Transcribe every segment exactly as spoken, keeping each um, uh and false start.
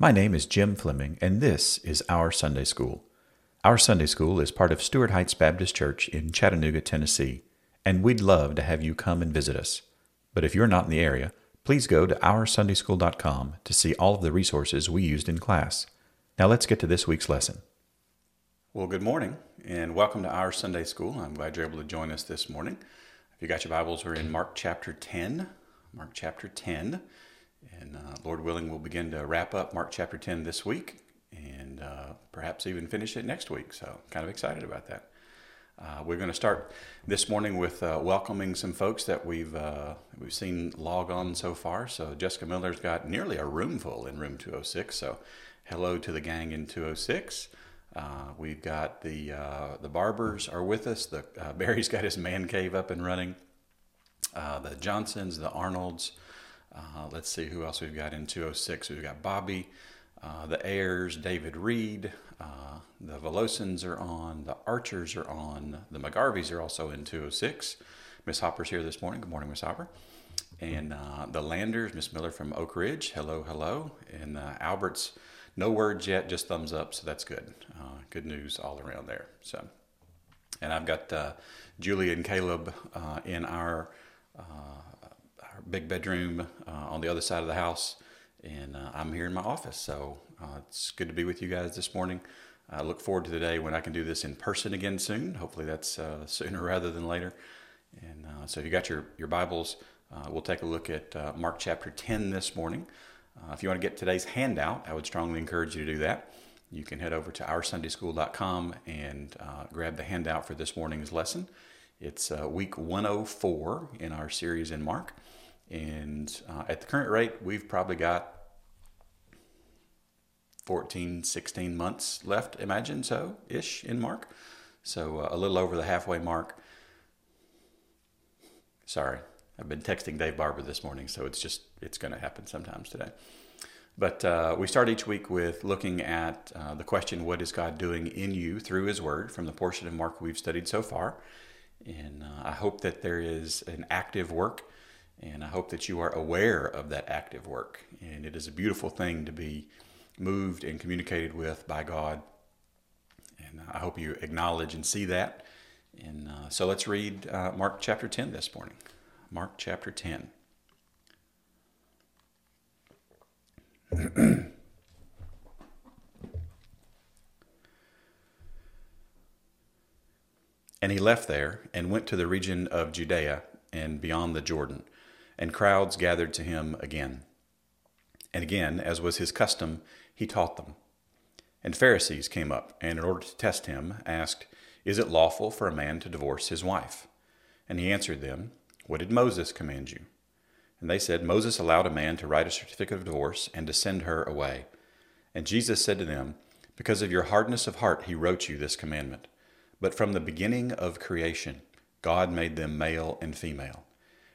My name is Jim Fleming, and this is Our Sunday School. Our Sunday School is part of Stewart Heights Baptist Church in Chattanooga, Tennessee, and we'd love to have you come and visit us. But if you're not in the area, please go to Our Sunday School dot com to see all of the resources we used in class. Now let's get to this week's lesson. Well, good morning, and welcome to Our Sunday School. I'm glad you're able to join us this morning. If you got your Bibles, we're in Mark chapter ten. Mark chapter ten. And uh, Lord willing, we'll begin to wrap up Mark chapter ten this week and uh, perhaps even finish it next week. So kind of excited about that. Uh, we're going to start this morning with uh, welcoming some folks that we've uh, we've seen log on so far. So Jessica Miller's got nearly a room full in room two oh six. So hello to the gang in two oh six. Uh, we've got the uh, the Barbers are with us. The uh, Barry's got his man cave up and running. Uh, the Johnsons, the Arnolds. Uh, let's see who else we've got in two oh six. We've got Bobby, uh, the Ayers, David Reed, uh, the Velosins are on, the Archers are on, the McGarveys are also in two oh six. Miss Hopper's here this morning. Good morning, Miss Hopper. And uh, the Landers, Miss Miller from Oak Ridge. Hello, hello. And uh, Albert's, no words yet, just thumbs up, so that's good. Uh, good news all around there. So, and I've got uh, Julie and Caleb uh, in our... Uh, big bedroom uh, on the other side of the house, and uh, I'm here in my office, so uh, it's good to be with you guys this morning. I look forward to the day when I can do this in person again soon. Hopefully that's uh, sooner rather than later. And uh, so if you got your, your Bibles, uh, we'll take a look at uh, Mark chapter ten this morning. Uh, if you want to get today's handout, I would strongly encourage you to do that. You can head over to Our Sunday School dot com and uh, grab the handout for this morning's lesson. It's uh, week one oh four in our series in Mark. And uh, at the current rate, we've probably got fourteen, sixteen months left, imagine so-ish, in Mark. So uh, a little over the halfway mark. Sorry, I've been texting Dave Barber this morning, so it's just, it's going to happen sometimes today. But uh, we start each week with looking at uh, the question, what is God doing in you through His Word, from the portion of Mark we've studied so far. And uh, I hope that there is an active work. And I hope that you are aware of that active work. And it is a beautiful thing to be moved and communicated with by God. And I hope you acknowledge and see that. And uh, so let's read uh, Mark chapter ten this morning. Mark chapter ten. And he left there and went to the region of Judea and beyond the Jordan. And crowds gathered to him again. And again, as was his custom, he taught them. And Pharisees came up, and in order to test him, asked, "Is it lawful for a man to divorce his wife?" And he answered them, "What did Moses command you?" And they said, "Moses allowed a man to write a certificate of divorce and to send her away." And Jesus said to them, "Because of your hardness of heart he wrote you this commandment. But from the beginning of creation, God made them male and female.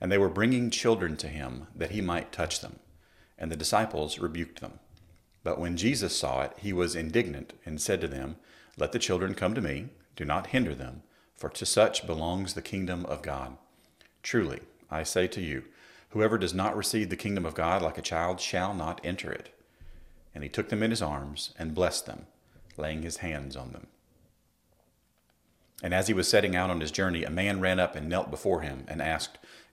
And they were bringing children to him, that he might touch them. And the disciples rebuked them. But when Jesus saw it, he was indignant and said to them, "Let the children come to me, do not hinder them, for to such belongs the kingdom of God. Truly, I say to you, whoever does not receive the kingdom of God like a child shall not enter it." And he took them in his arms and blessed them, laying his hands on them. And as he was setting out on his journey, a man ran up and knelt before him and asked,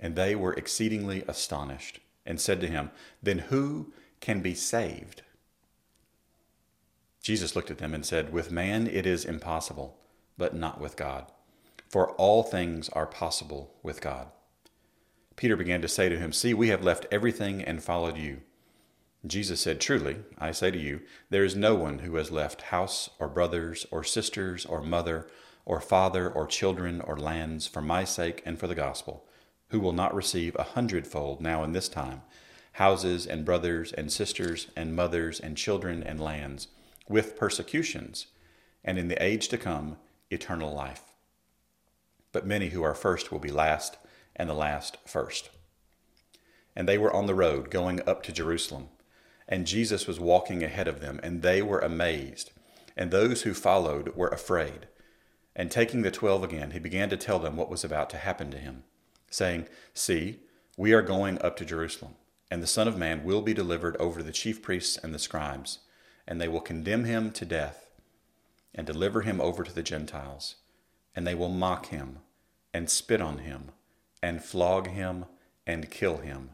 And they were exceedingly astonished and said to him, "Then who can be saved?" Jesus looked at them and said, "With man it is impossible, but not with God. For all things are possible with God." Peter began to say to him, "See, we have left everything and followed you." Jesus said, "Truly, I say to you, there is no one who has left house or brothers or sisters or mother or father or children or lands for my sake and for the gospel, who will not receive a hundredfold now in this time, houses and brothers and sisters and mothers and children and lands, with persecutions, and in the age to come, eternal life. But many who are first will be last, and the last first." And they were on the road going up to Jerusalem, and Jesus was walking ahead of them, and they were amazed, and those who followed were afraid. And taking the twelve again, he began to tell them what was about to happen to him, saying, "See, we are going up to Jerusalem, and the Son of Man will be delivered over to the chief priests and the scribes, and they will condemn him to death, and deliver him over to the Gentiles, and they will mock him, and spit on him, and flog him, and kill him.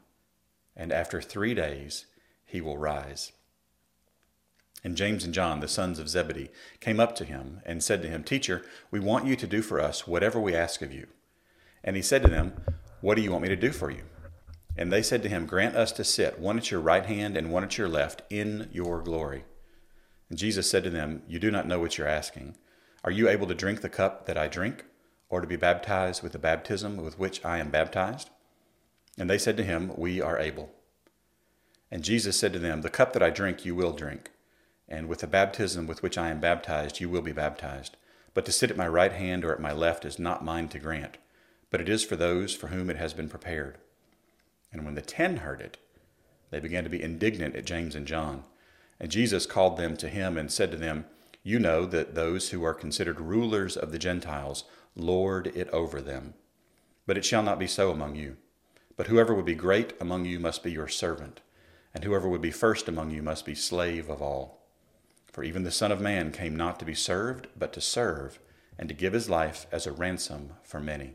And after three days he will rise." And James and John, the sons of Zebedee, came up to him and said to him, "Teacher, we want you to do for us whatever we ask of you." And he said to them, "What do you want me to do for you?" And they said to him, "Grant us to sit, one at your right hand and one at your left, in your glory." And Jesus said to them, "You do not know what you're asking. Are you able to drink the cup that I drink, or to be baptized with the baptism with which I am baptized?" And they said to him, "We are able." And Jesus said to them, "The cup that I drink you will drink, and with the baptism with which I am baptized you will be baptized. But to sit at my right hand or at my left is not mine to grant, but it is for those for whom it has been prepared." And when the ten heard it, they began to be indignant at James and John. And Jesus called them to him and said to them, "You know that those who are considered rulers of the Gentiles lord it over them, but it shall not be so among you. But whoever would be great among you must be your servant, and whoever would be first among you must be slave of all. For even the Son of Man came not to be served, but to serve, and to give his life as a ransom for many."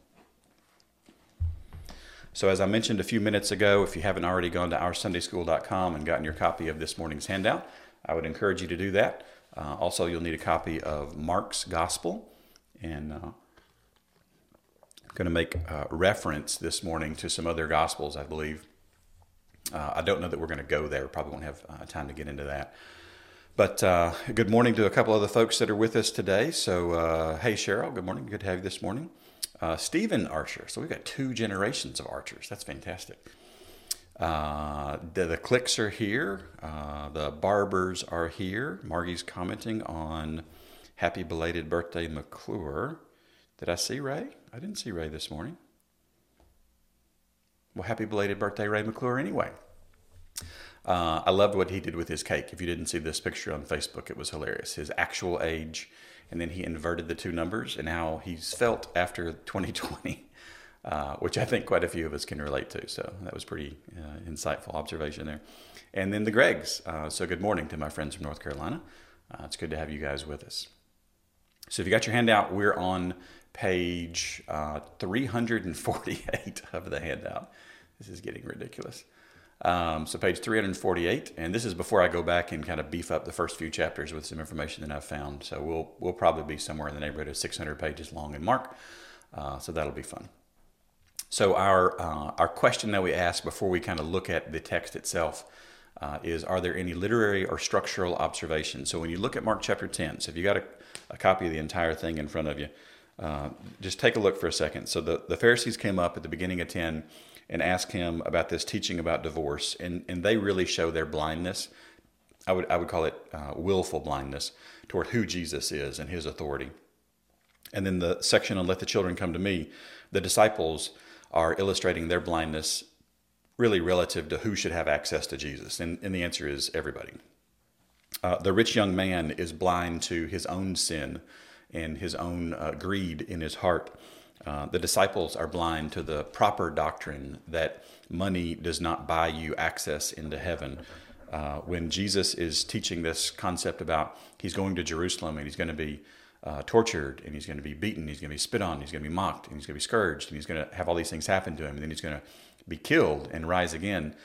So as I mentioned a few minutes ago, if you haven't already gone to Our Sunday School dot com and gotten your copy of this morning's handout, I would encourage you to do that. Uh, also, you'll need a copy of Mark's Gospel. And uh, I'm going to make uh, reference this morning to some other Gospels, I believe. Uh, I don't know that we're going to go there. Probably won't have uh, time to get into that. But uh, good morning to a couple other folks that are with us today. So, uh, hey, Cheryl, good morning. Good to have you this morning. Uh, Stephen Archer. So we've got two generations of archers. That's fantastic. Uh, the, the clicks are here. Uh, the Barbers are here. Margie's commenting on happy belated birthday, McClure. Did I see Ray? I didn't see Ray this morning. Well, happy belated birthday, Ray McClure, anyway. Uh, I loved what he did with his cake. If you didn't see this picture on Facebook, it was hilarious. His actual age, and then he inverted the two numbers, and how he's felt after twenty twenty, uh, which I think quite a few of us can relate to. So that was pretty uh, insightful observation there. And then the Gregs. Uh, so good morning to my friends from North Carolina. Uh, it's good to have you guys with us. So if you got your handout, we're on page uh, three forty-eight of the handout. This is getting ridiculous. Um, so page three forty-eight, and this is before I go back and kind of beef up the first few chapters with some information that I've found. So we'll we'll probably be somewhere in the neighborhood of six hundred pages long in Mark. Uh, so that'll be fun. So our uh, our question that we asked before we kind of look at the text itself uh, is, are there any literary or structural observations? So when you look at Mark chapter ten, so if you got a, a copy of the entire thing in front of you, uh, just take a look for a second. So the, the Pharisees came up at the beginning of ten and ask him about this teaching about divorce, and, and they really show their blindness. I would I would call it uh, willful blindness toward who Jesus is and his authority. And then the section on let the children come to me, the disciples are illustrating their blindness really relative to who should have access to Jesus, and, and the answer is everybody. Uh, the rich young man is blind to his own sin and his own uh, greed in his heart. Uh, the disciples are blind to the proper doctrine that money does not buy you access into heaven. Uh, when Jesus is teaching this concept about he's going to Jerusalem and he's going to be uh, tortured and he's going to be beaten, he's going to be spit on, he's going to be mocked, and he's going to be scourged, and he's going to have all these things happen to him, and then he's going to be killed and rise again.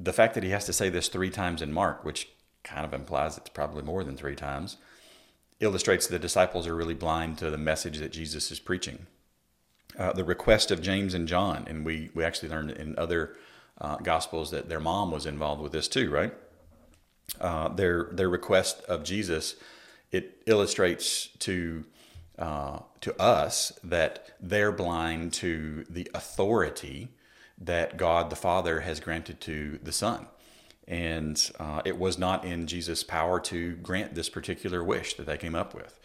The fact that he has to say this three times in Mark, which kind of implies it's probably more than three times, illustrates the disciples are really blind to the message that Jesus is preaching. Uh, the request of James and John, and we, we actually learned in other uh, Gospels that their mom was involved with this too, right? Uh, their their request of Jesus, it illustrates to, uh, to us that they're blind to the authority that God the Father has granted to the Son. And uh, it was not in Jesus' power to grant this particular wish that they came up with.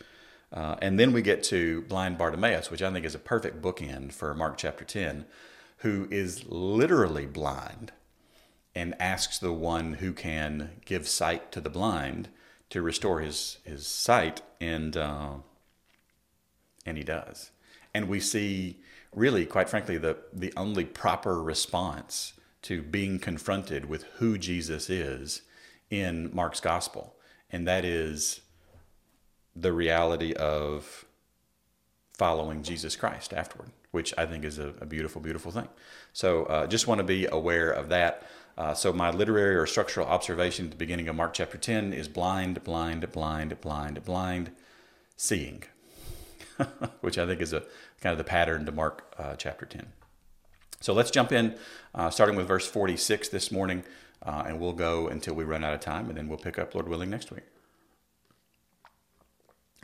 Uh, and then we get to blind Bartimaeus, which I think is a perfect bookend for Mark chapter ten, who is literally blind and asks the one who can give sight to the blind to restore his, his sight, and, uh, and he does. And we see, really, quite frankly, the, the only proper response to being confronted with who Jesus is in Mark's gospel, and that is the reality of following Jesus Christ afterward, which I think is a, a beautiful, beautiful thing. So uh, just want to be aware of that. Uh, so my literary or structural observation at the beginning of Mark chapter ten is blind, blind, blind, blind, blind, seeing, which I think is a kind of the pattern to Mark uh, chapter ten. So let's jump in, uh, starting with verse forty-six this morning, uh, and we'll go until we run out of time, and then we'll pick up, Lord willing, next week.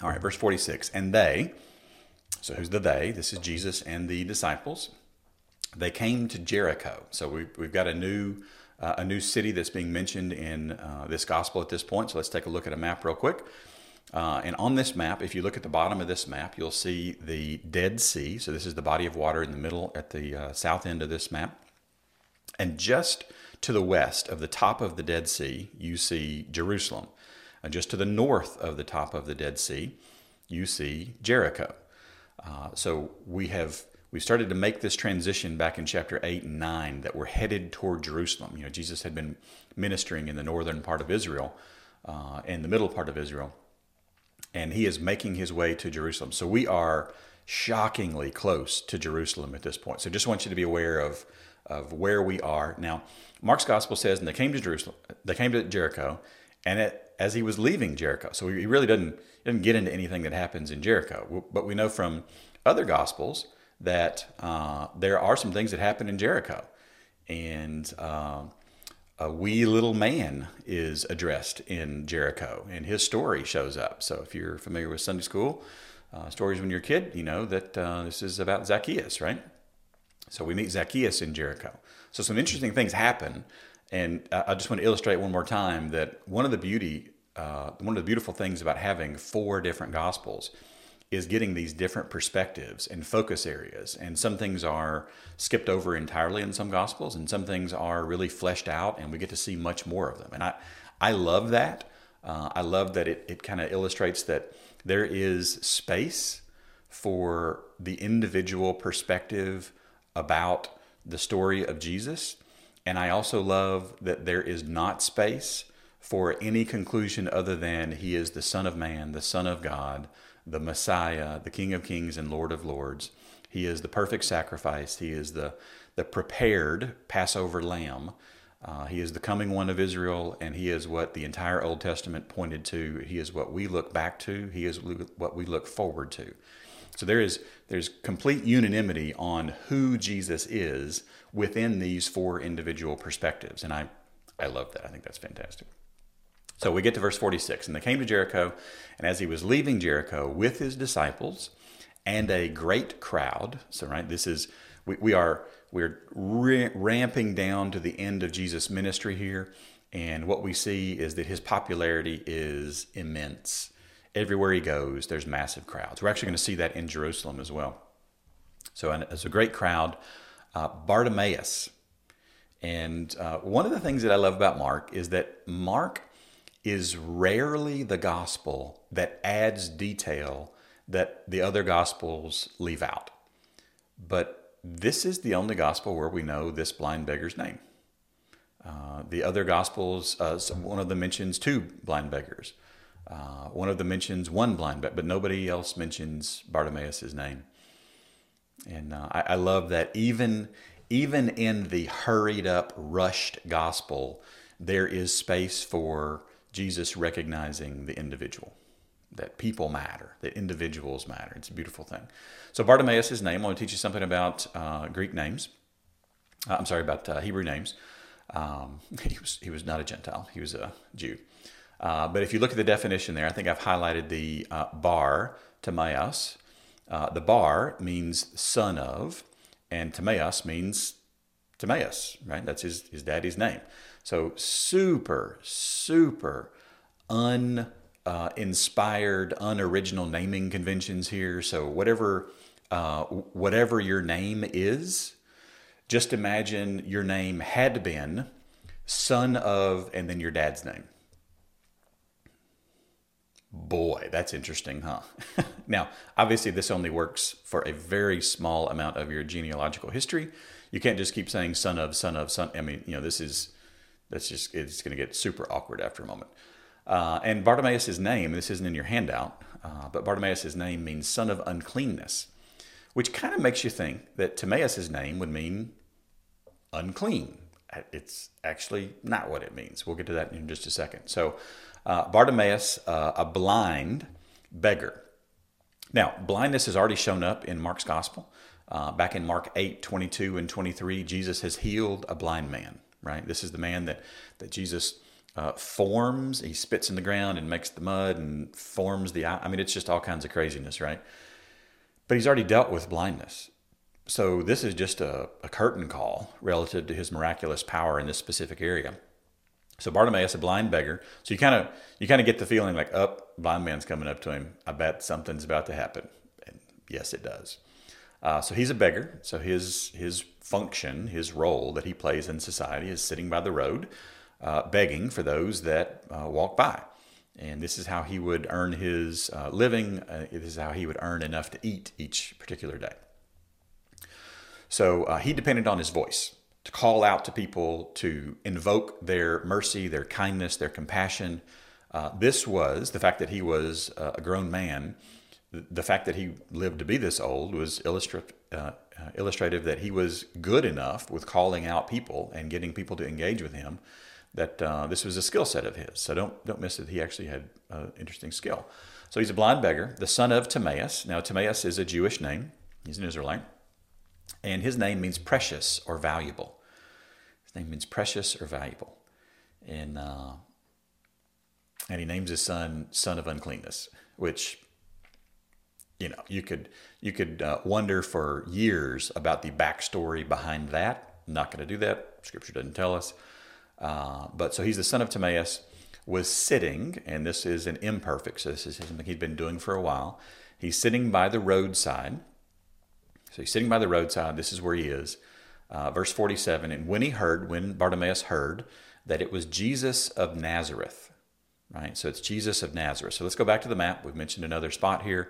All right, verse forty-six, and they, so who's the they? This is Jesus and the disciples. They came to Jericho. So we, we've got a new uh, a new city that's being mentioned in uh, this gospel at this point. So let's take a look at a map real quick. Uh, and on this map, if you look at the bottom of this map, you'll see the Dead Sea. So this is the body of water in the middle at the uh, south end of this map. And just to the west of the top of the Dead Sea, you see Jerusalem. And just to the north of the top of the Dead Sea, you see Jericho. Uh, so we have we started to make this transition back in chapter eight and nine that we're headed toward Jerusalem. You know, Jesus had been ministering in the northern part of Israel uh, and the middle part of Israel, and he is making his way to Jerusalem. So we are shockingly close to Jerusalem at this point. So just want you to be aware of of where we are now. Mark's gospel says, and they came to Jerusalem. They came to Jericho, and it. As he was leaving Jericho. So he really doesn't, doesn't get into anything that happens in Jericho. But we know from other Gospels that uh, there are some things that happen in Jericho. And uh, a wee little man is addressed in Jericho, and his story shows up. So if you're familiar with Sunday school, uh, stories when you're a kid, you know that uh, this is about Zacchaeus, right? So we meet Zacchaeus in Jericho. So some interesting things happen. And I just want to illustrate one more time that one of the beauty, uh, one of the beautiful things about having four different gospels is getting these different perspectives and focus areas. And some things are skipped over entirely in some gospels, and some things are really fleshed out, and we get to see much more of them. And I, I love that. Uh, I love that it, it kind of illustrates that there is space for the individual perspective about the story of Jesus. And I also love that there is not space for any conclusion other than he is the Son of Man, the Son of God, the Messiah, the King of Kings and Lord of Lords. He is the perfect sacrifice. He is the, the prepared Passover lamb. Uh, he is the coming one of Israel, and he is what the entire Old Testament pointed to. He is what we look back to. He is what we look forward to. So there is there's complete unanimity on who Jesus is within these four individual perspectives. And I, I love that. I think that's fantastic. So we get to verse forty-six. And they came to Jericho, and as he was leaving Jericho with his disciples and a great crowd. So, right, this is, we, we are, we're re- ramping down to the end of Jesus' ministry here. And what we see is that his popularity is immense. Everywhere he goes, there's massive crowds. We're actually going to see that in Jerusalem as well. So it's a great crowd. Uh, Bartimaeus. And uh, one of the things that I love about Mark is that Mark is rarely the gospel that adds detail that the other gospels leave out. But this is the only gospel where we know this blind beggar's name. Uh, the other gospels, uh, one of them mentions two blind beggars. Uh, one of them mentions one blind beggar, but nobody else mentions Bartimaeus' name. And uh, I, I love that even, even in the hurried up, rushed gospel, there is space for Jesus recognizing the individual, that people matter, that individuals matter. It's a beautiful thing. So Bartimaeus' name, I want to teach you something about uh, Greek names. Uh, I'm sorry, about uh, Hebrew names. Um, he was he was not a Gentile. He was a Jew. Uh, but if you look at the definition there, I think I've highlighted the uh, bar, Timaeus. Uh, the bar means son of, and Timaeus means Timaeus, right? That's his, his daddy's name. So super, super uninspired, uh, unoriginal naming conventions here. So whatever, uh, whatever your name is, just imagine your name had been son of, and then your dad's name. Boy, that's interesting, huh? Now, obviously this only works for a very small amount of your genealogical history. You can't just keep saying son of, son of, son. I mean, you know, this is, that's just, it's going to get super awkward after a moment. Uh, and Bartimaeus' name, this isn't in your handout, uh, but Bartimaeus' name means son of uncleanness, which kind of makes you think that Timaeus' name would mean unclean. It's actually not what it means. We'll get to that in just a second. So uh, Bartimaeus, uh, a blind beggar. Now, blindness has already shown up in Mark's gospel. Uh, back in Mark eight, twenty-two and twenty-three, Jesus has healed a blind man, right? This is the man that, that Jesus uh, forms. He spits in the ground and makes the mud and forms the eye. I mean, it's just all kinds of craziness, right? But he's already dealt with blindness. So this is just a, a curtain call relative to his miraculous power in this specific area. So Bartimaeus, a blind beggar. So you kind of you kind of get the feeling like, oh, blind man's coming up to him. I bet something's about to happen. And yes, it does. Uh, so he's a beggar. So his his function, his role that he plays in society is sitting by the road, uh, begging for those that uh, walk by. And this is how he would earn his uh, living. Uh, this is how he would earn enough to eat each particular day. So uh, he depended on his voice to call out to people, to invoke their mercy, their kindness, their compassion. Uh, this was, the fact that he was uh, a grown man, the fact that he lived to be this old was illustra- uh, uh, illustrative that he was good enough with calling out people and getting people to engage with him, that uh, this was a skill set of his. So don't don't miss it. He actually had an uh, interesting skill. So he's a blind beggar, the son of Timaeus. Now, Timaeus is a Jewish name. He's an Israelite. And his name means precious or valuable. His name means precious or valuable. And uh, and he names his son, son of uncleanness, which, you know, you could, you could uh, wonder for years about the backstory behind that. I'm not going to do that. Scripture doesn't tell us. Uh, but so he's the son of Timaeus, was sitting, and this is an imperfect, so this is something he'd been doing for a while. He's sitting by the roadside. So he's sitting by the roadside. This is where he is. Uh, verse forty-seven, and when he heard, when Bartimaeus heard that it was Jesus of Nazareth, right? So it's Jesus of Nazareth. So let's go back to the map. We've mentioned another spot here.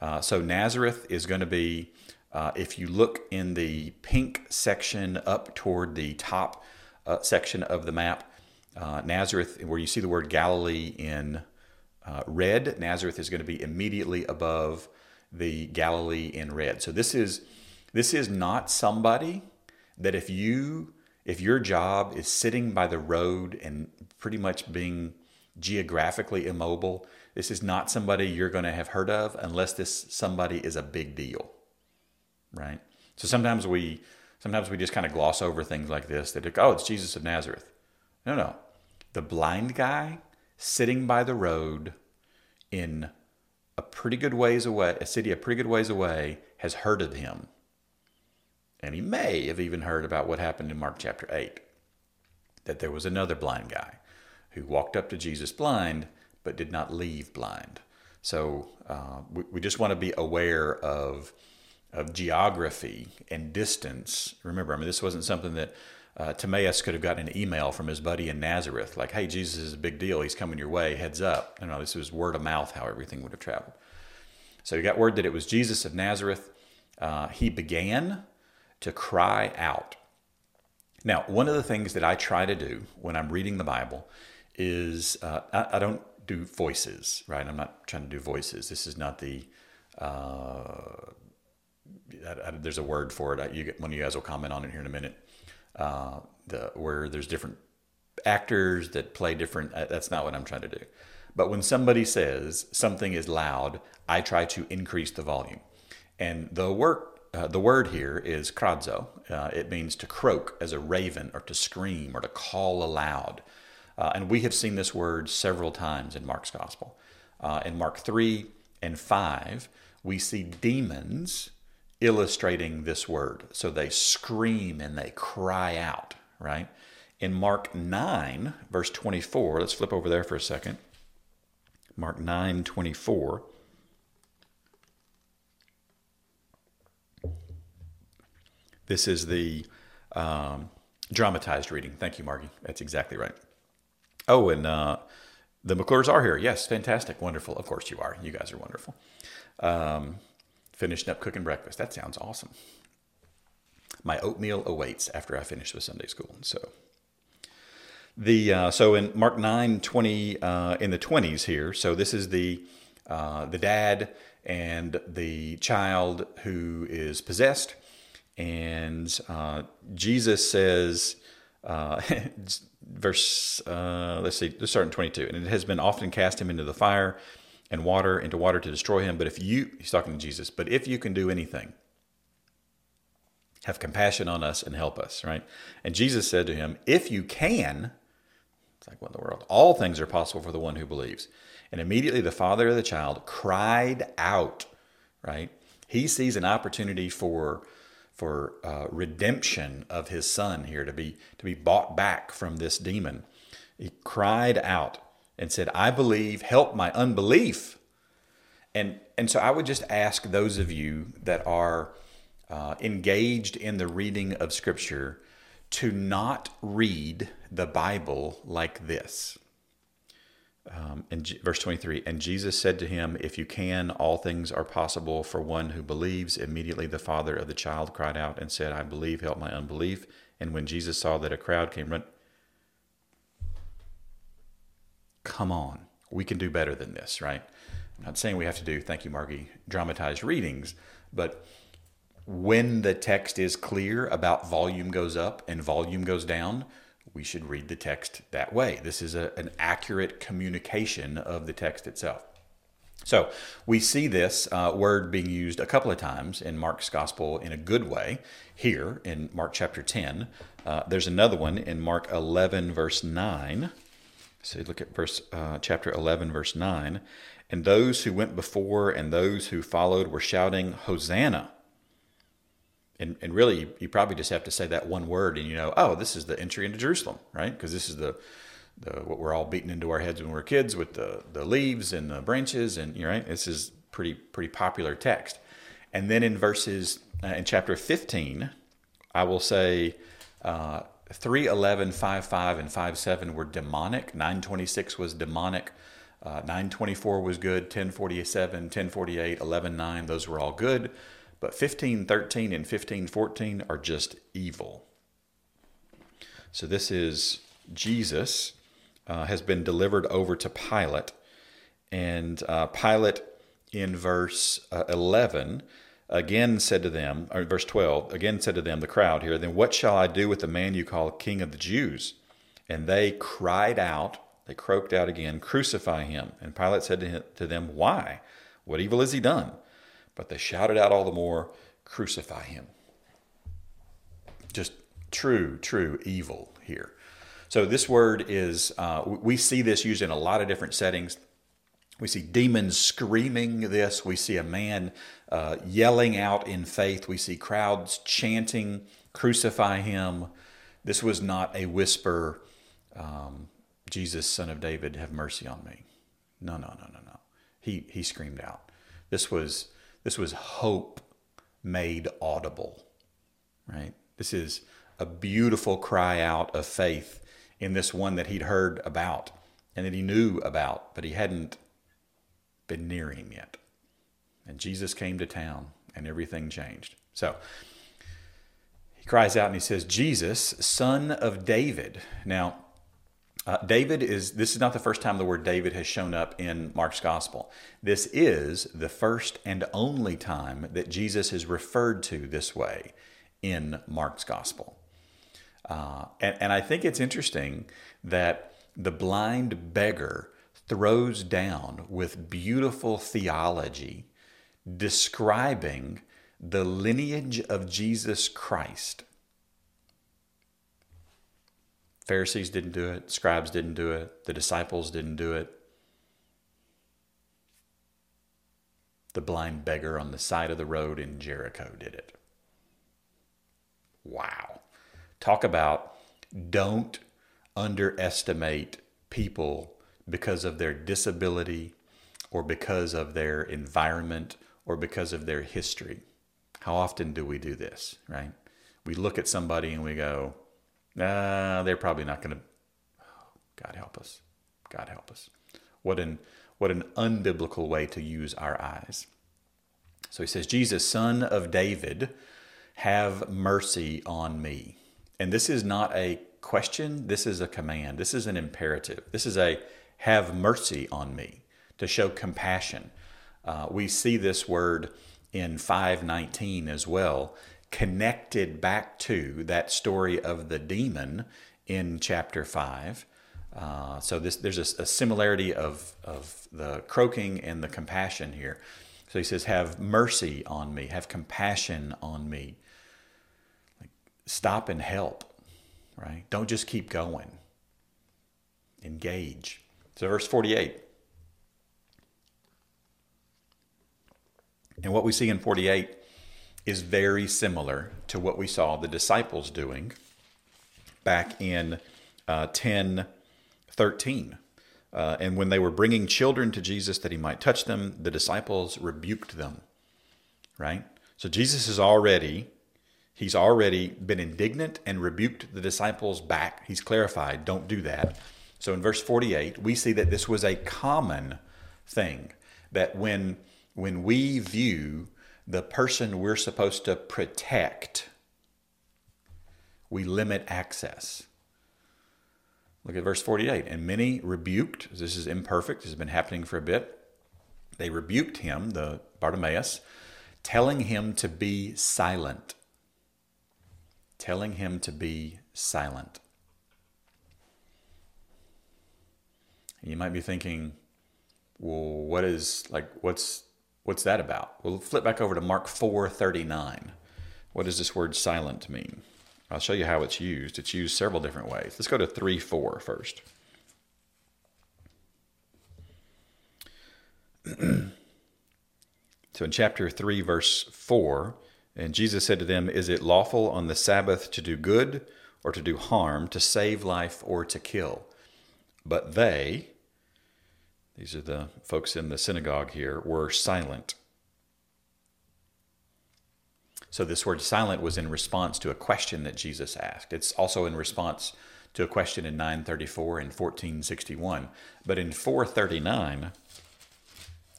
Uh, so Nazareth is going to be, uh, if you look in the pink section up toward the top uh, section of the map, uh, Nazareth, where you see the word Galilee in uh, red. Nazareth is going to be immediately above the Galilee in red. So this is this is not somebody that if you if your job is sitting by the road and pretty much being geographically immobile, this is not somebody you're going to have heard of unless this somebody is a big deal, right? So sometimes we sometimes we just kind of gloss over things like this. They're like, oh, it's Jesus of Nazareth. No, no. The blind guy sitting by the road in a pretty good ways away, a city a pretty good ways away, has heard of him. And he may have even heard about what happened in Mark chapter eight, that there was another blind guy who walked up to Jesus blind, but did not leave blind. So uh, we, we just want to be aware of, of geography and distance. Remember, I mean, this wasn't something that uh, Timaeus could have gotten an email from his buddy in Nazareth, like, hey, Jesus is a big deal. He's coming your way, heads up. No, no, this was word of mouth, how everything would have traveled. So you got word that it was Jesus of Nazareth. Uh, he began to cry out. Now, one of the things that I try to do when I'm reading the Bible is uh, I, I don't do voices, right? I'm not trying to do voices. This is not the, uh, I, I, there's a word for it. I, you, one of you guys will comment on it here in a minute, uh, the, where there's different actors that play different. Uh, that's not what I'm trying to do. But when somebody says something is loud, I try to increase the volume. And the work Uh, the word here is kradzo. Uh, it means to croak as a raven or to scream or to call aloud. Uh, and we have seen this word several times in Mark's gospel. Uh, in Mark three and five, we see demons illustrating this word. So they scream and they cry out, right? In Mark nine, verse twenty-four, let's flip over there for a second. Mark nine, twenty-four. This is the um, dramatized reading. Thank you, Margie. That's exactly right. Oh, and uh, the McClures are here. Yes, fantastic. Wonderful. Of course you are. You guys are wonderful. Um, finishing up cooking breakfast. That sounds awesome. My oatmeal awaits after I finish with Sunday school. So the uh, so in Mark nine, twenty, uh, in the twenties here, so this is the uh, the dad and the child who is possessed. And uh, Jesus says, uh, verse, uh, let's see, let's start in twenty-two. And it has been often cast him into the fire and water, into water to destroy him. But if you, he's talking to Jesus, but if you can do anything, have compassion on us and help us, right? And Jesus said to him, if you can, it's like, what in the world? All things are possible for the one who believes. And immediately the father of the child cried out, right? He sees an opportunity for for uh, redemption of his son here, to be to be bought back from this demon. He cried out and said, I believe, help my unbelief. And and so I would just ask those of you that are uh, engaged in the reading of Scripture to not read the Bible like this. Um, in G- verse twenty-three, and Jesus said to him, if you can, all things are possible for one who believes. Immediately the father of the child cried out and said, I believe, help my unbelief. And when Jesus saw that a crowd came run, come on, we can do better than this, right? I'm not saying we have to do, thank you, Margie, dramatized readings, but when the text is clear about volume goes up and volume goes down, we should read the text that way. This is a, an accurate communication of the text itself. So we see this uh, word being used a couple of times in Mark's gospel in a good way here in Mark chapter ten. Uh, there's another one in Mark eleven, verse nine. So you look at verse uh, chapter eleven, verse nine. And those who went before and those who followed were shouting, Hosanna. And, and really, you, you probably just have to say that one word and you know, oh, this is the entry into Jerusalem, right? Because this is the, the what we're all beating into our heads when we're kids with the, the leaves and the branches. And you're right, this is pretty pretty popular text. And then in verses, uh, in chapter fifteen, I will say uh, three eleven, five five, and five seven were demonic. nine twenty-six was demonic. Uh, nine twenty-four was good. ten forty-seven, ten forty-eight, eleven nine, those were all good. But fifteen thirteen and fifteen fourteen are just evil. So this is Jesus uh, has been delivered over to Pilate, And uh, Pilate in verse uh, eleven again said to them, or verse twelve, again said to them, the crowd here, "Then what shall I do with the man you call King of the Jews?" And they cried out, they croaked out again, "Crucify him." And Pilate said to, him, to them, "Why? What evil has he done?" But they shouted out all the more, "Crucify him." Just true, true evil here. So this word is, uh, we see this used in a lot of different settings. We see demons screaming this. We see a man uh, yelling out in faith. We see crowds chanting, "Crucify him." This was not a whisper, um, "Jesus, son of David, have mercy on me." No, no, no, no, no. He, he screamed out. This was, this was hope made audible, right? This is a beautiful cry out of faith in this one that he'd heard about and that he knew about, but he hadn't been near him yet. And Jesus came to town and everything changed. So he cries out and he says, "Jesus, son of David." Now, Uh, David is, this is not the first time the word David has shown up in Mark's gospel. This is the first and only time that Jesus is referred to this way in Mark's gospel. Uh, and, and I think it's interesting that the blind beggar throws down with beautiful theology describing the lineage of Jesus Christ. Pharisees didn't do it. Scribes didn't do it. The disciples didn't do it. The blind beggar on the side of the road in Jericho did it. Wow. Talk about don't underestimate people because of their disability or because of their environment or because of their history. How often do we do this, right? We look at somebody and we go, Uh, they're probably not going to, oh, God help us. God help us. What an, what an unbiblical way to use our eyes. So he says, "Jesus, son of David, have mercy on me." And this is not a question. This is a command. This is an imperative. This is a have mercy on me, to show compassion. Uh, we see this word in five nineteen as well, connected back to that story of the demon in chapter five. Uh, so this, there's a, a similarity of, of the croaking and the compassion here. So he says, "Have mercy on me. Have compassion on me." Like, stop and help, right? Don't just keep going. Engage. So verse forty-eight. And what we see in forty-eight is very similar to what we saw the disciples doing back in uh, ten thirteen. Uh, and when they were bringing children to Jesus that he might touch them, the disciples rebuked them, right? So Jesus is already, he's already been indignant and rebuked the disciples back. He's clarified, don't do that. So in verse forty-eight, we see that this was a common thing, that when, when we view the person we're supposed to protect, we limit access. Look at verse forty-eight. "And many rebuked," this is imperfect, this has been happening for a bit, "they rebuked him," the Bartimaeus, "telling him to be silent." Telling him to be silent. And you might be thinking, well, what is, like, what's, What's that about? We'll flip back over to Mark four thirty-nine. What does this word silent mean? I'll show you how it's used. It's used several different ways. Let's go to three four first. So in chapter three, verse four, "And Jesus said to them, is it lawful on the Sabbath to do good or to do harm, to save life or to kill? But they," these are the folks in the synagogue here, "were silent." So this word silent was in response to a question that Jesus asked. It's also in response to a question in nine thirty-four and fourteen sixty-one. But in four thirty-nine,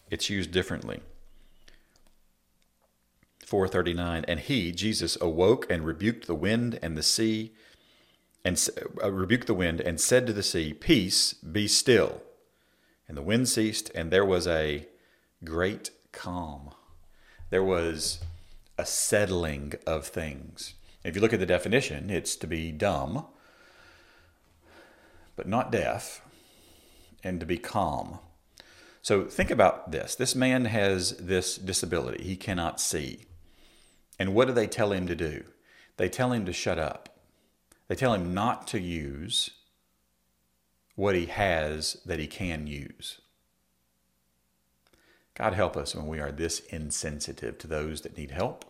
it's used differently. four thirty-nine, "And he," Jesus, "awoke and rebuked the wind and the sea, and uh, rebuked the wind and said to the sea, peace, be still. And the wind ceased, and there was a great calm. There was a settling of things. If you look at the definition, it's to be dumb, but not deaf, and to be calm. So think about this. This man has this disability. He cannot see. And what do they tell him to do? They tell him to shut up. They tell him not to use what he has that he can use. God help us when we are this insensitive to those that need help,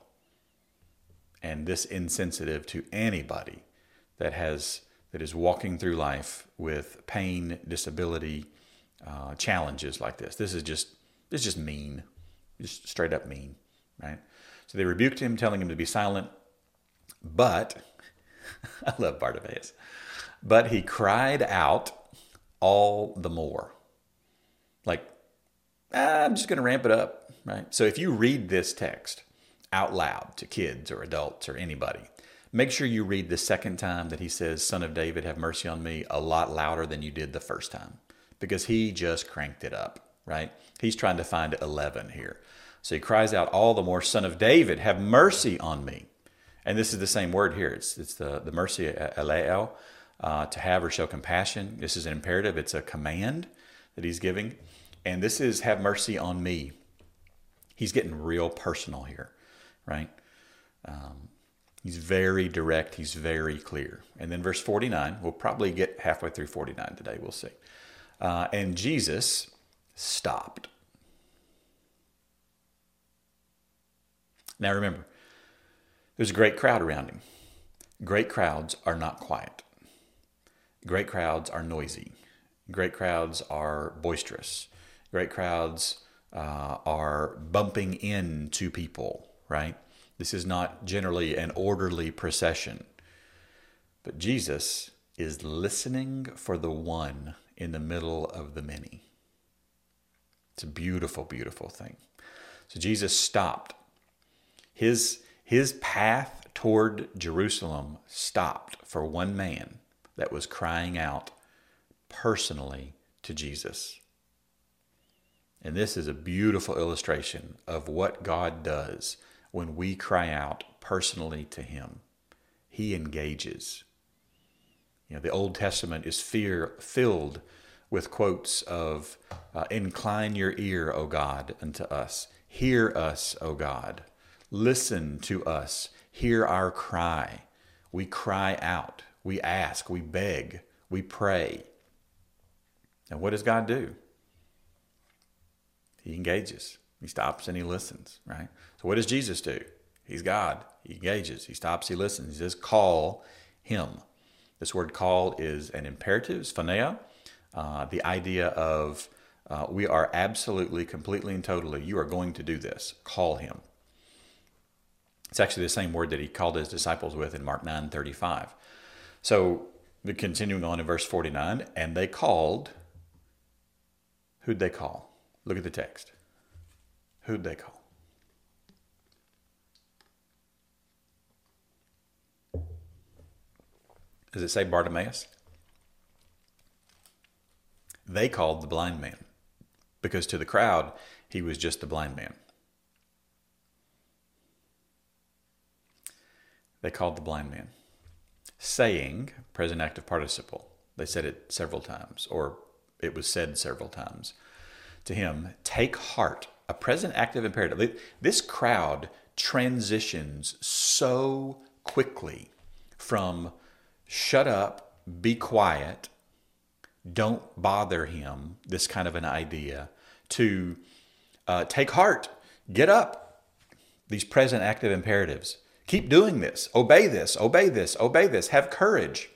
and this insensitive to anybody that has that is walking through life with pain, disability, uh, challenges like this. This is just this is just mean, just straight up mean, right? So they rebuked him, telling him to be silent. But I love Bartimaeus. But he cried out all the more. Like, ah, I'm just going to ramp it up, right? So if you read this text out loud to kids or adults or anybody, make sure you read the second time that he says, Son of David, have mercy on me, a lot louder than you did the first time, because he just cranked it up, right? He's trying to find eleven here. So he cries out all the more, Son of David, have mercy on me. And this is the same word here. It's it's the, the mercy, aleo, uh, to have or show compassion. This is an imperative. It's a command that he's giving. And this is have mercy on me. He's getting real personal here, right? Um, he's very direct. He's very clear. And then verse forty-nine, we'll probably get halfway through forty-nine today. We'll see. Uh, and Jesus stopped. Now remember, there's a great crowd around him. Great crowds are not quiet. Great crowds are noisy. Great crowds are boisterous. Great crowds uh, are bumping into people, right? This is not generally an orderly procession. But Jesus is listening for the one in the middle of the many. It's a beautiful, beautiful thing. So Jesus stopped. His... His path toward Jerusalem stopped for one man that was crying out personally to Jesus. And this is a beautiful illustration of what God does when we cry out personally to him. He engages. You know, the Old Testament is fear filled with quotes of, uh, incline your ear, O God, unto us. Hear us, O God. Listen to us, hear our cry. We cry out, we ask, we beg, we pray. And what does God do? He engages. He stops and he listens, right? So what does Jesus do? He's God. He engages. He stops, he listens. He says, call him. This word call is an imperative, phaneia, uh, the idea of uh, we are absolutely, completely, and totally, you are going to do this. Call him. It's actually the same word that he called his disciples with in Mark nine thirty-five. So continuing on in verse forty-nine, and they called. Who'd they call? Look at the text. Who'd they call? Does it say Bartimaeus? They called the blind man, because to the crowd, he was just the blind man. They called the blind man, saying, present active participle. They said it several times, or it was said several times to him, take heart, a present active imperative. This crowd transitions so quickly from shut up, be quiet, don't bother him, this kind of an idea, to uh, take heart, get up, these present active imperatives. Keep doing this. Obey this. Obey this. Obey this. Have courage.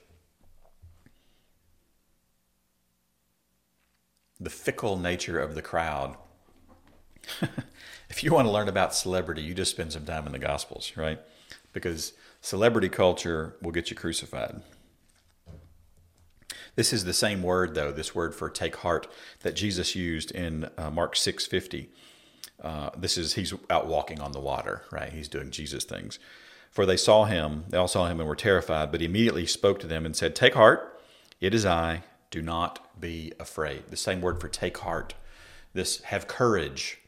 The fickle nature of the crowd. If you want to learn about celebrity, you just spend some time in the Gospels, right? Because celebrity culture will get you crucified. This is the same word, though, this word for take heart that Jesus used in uh, Mark six fifty. Uh, this is, he's out walking on the water, right? He's doing Jesus things. For they saw him, they all saw him and were terrified, but he immediately spoke to them and said, take heart, it is I, Do not be afraid. The same word for take heart. This have courage.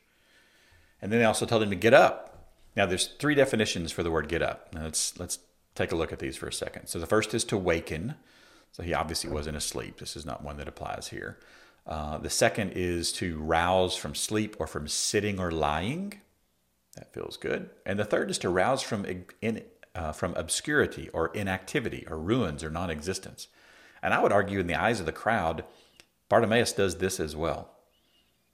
And then they also told him to get up. Now there's three definitions for the word get up. Now let's, let's take a look at these for a second. So the first is to waken. So he obviously wasn't asleep. This is not one that applies here. Uh, the second is to rouse from sleep or from sitting or lying. That feels good. And the third is to rouse from in, uh, from obscurity or inactivity or ruins or non-existence. And I would argue in the eyes of the crowd, Bartimaeus does this as well.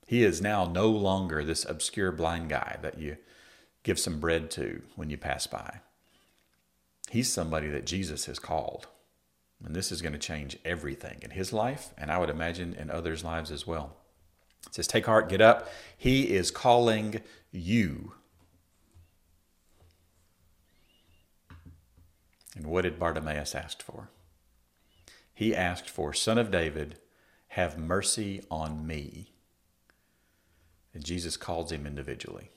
He is now no longer this obscure blind guy that you give some bread to when you pass by. He's somebody that Jesus has called. And this is going to change everything in his life, and I would imagine in others' lives as well. It says, take heart, get up. He is calling you. And what did Bartimaeus ask for? He asked for, Son of David, have mercy on me. And Jesus calls him individually.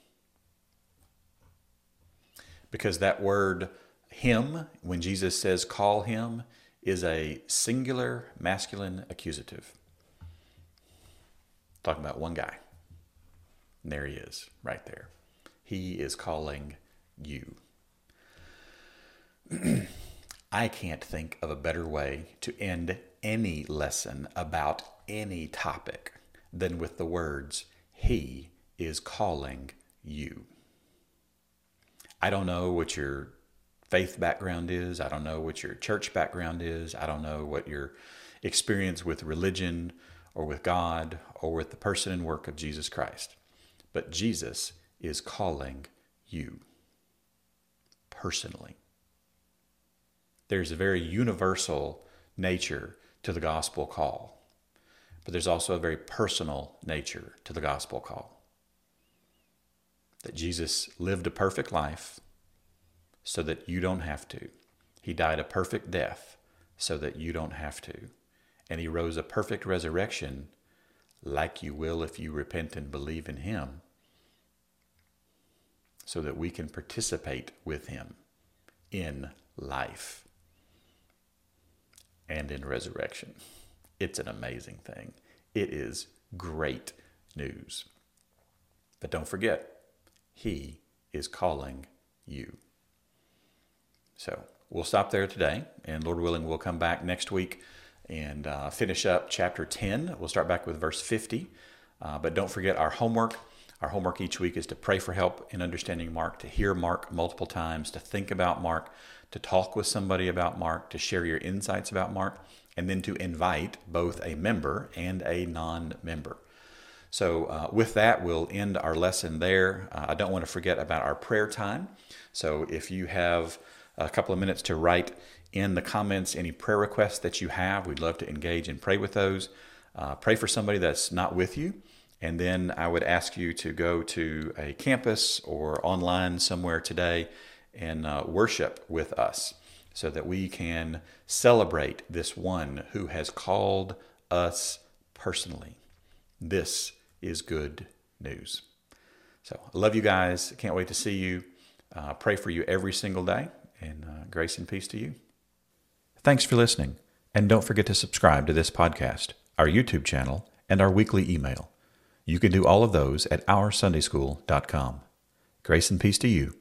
Because that word, him, when Jesus says call him, is a singular masculine accusative. Talking about one guy. And there he is, right there. He is calling you. I can't think of a better way to end any lesson about any topic than with the words, he is calling you. I don't know what your faith background is. I don't know what your church background is. I don't know what your experience with religion or with God or with the person and work of Jesus Christ. But Jesus is calling you personally. There's a very universal nature to the gospel call, but there's also a very personal nature to the gospel call. That Jesus lived a perfect life so that you don't have to. He died a perfect death so that you don't have to. And he rose a perfect resurrection like you will if you repent and believe in him, so that we can participate with him in life and in resurrection. It's an amazing thing. It is great news. But don't forget, he is calling you. So we'll stop there today, and Lord willing, we'll come back next week and uh, finish up chapter ten. We'll start back with verse fifty, uh, but don't forget our homework. Our homework each week is to pray for help in understanding Mark, to hear Mark multiple times, to think about Mark, to talk with somebody about Mark, to share your insights about Mark, and then to invite both a member and a non-member. So uh, with that, we'll end our lesson there. Uh, I don't want to forget about our prayer time. So if you have a couple of minutes to write in the comments any prayer requests that you have. We'd love to engage and pray with those. Uh, pray for somebody that's not with you. And then I would ask you to go to a campus or online somewhere today and uh, worship with us so that we can celebrate this one who has called us personally. This is good news. So I love you guys. Can't wait to see you. Uh, pray for you every single day. And uh, grace and peace to you. Thanks for listening. And don't forget to subscribe to this podcast, our YouTube channel, and our weekly email. You can do all of those at Our Sunday School dot com. Grace and peace to you.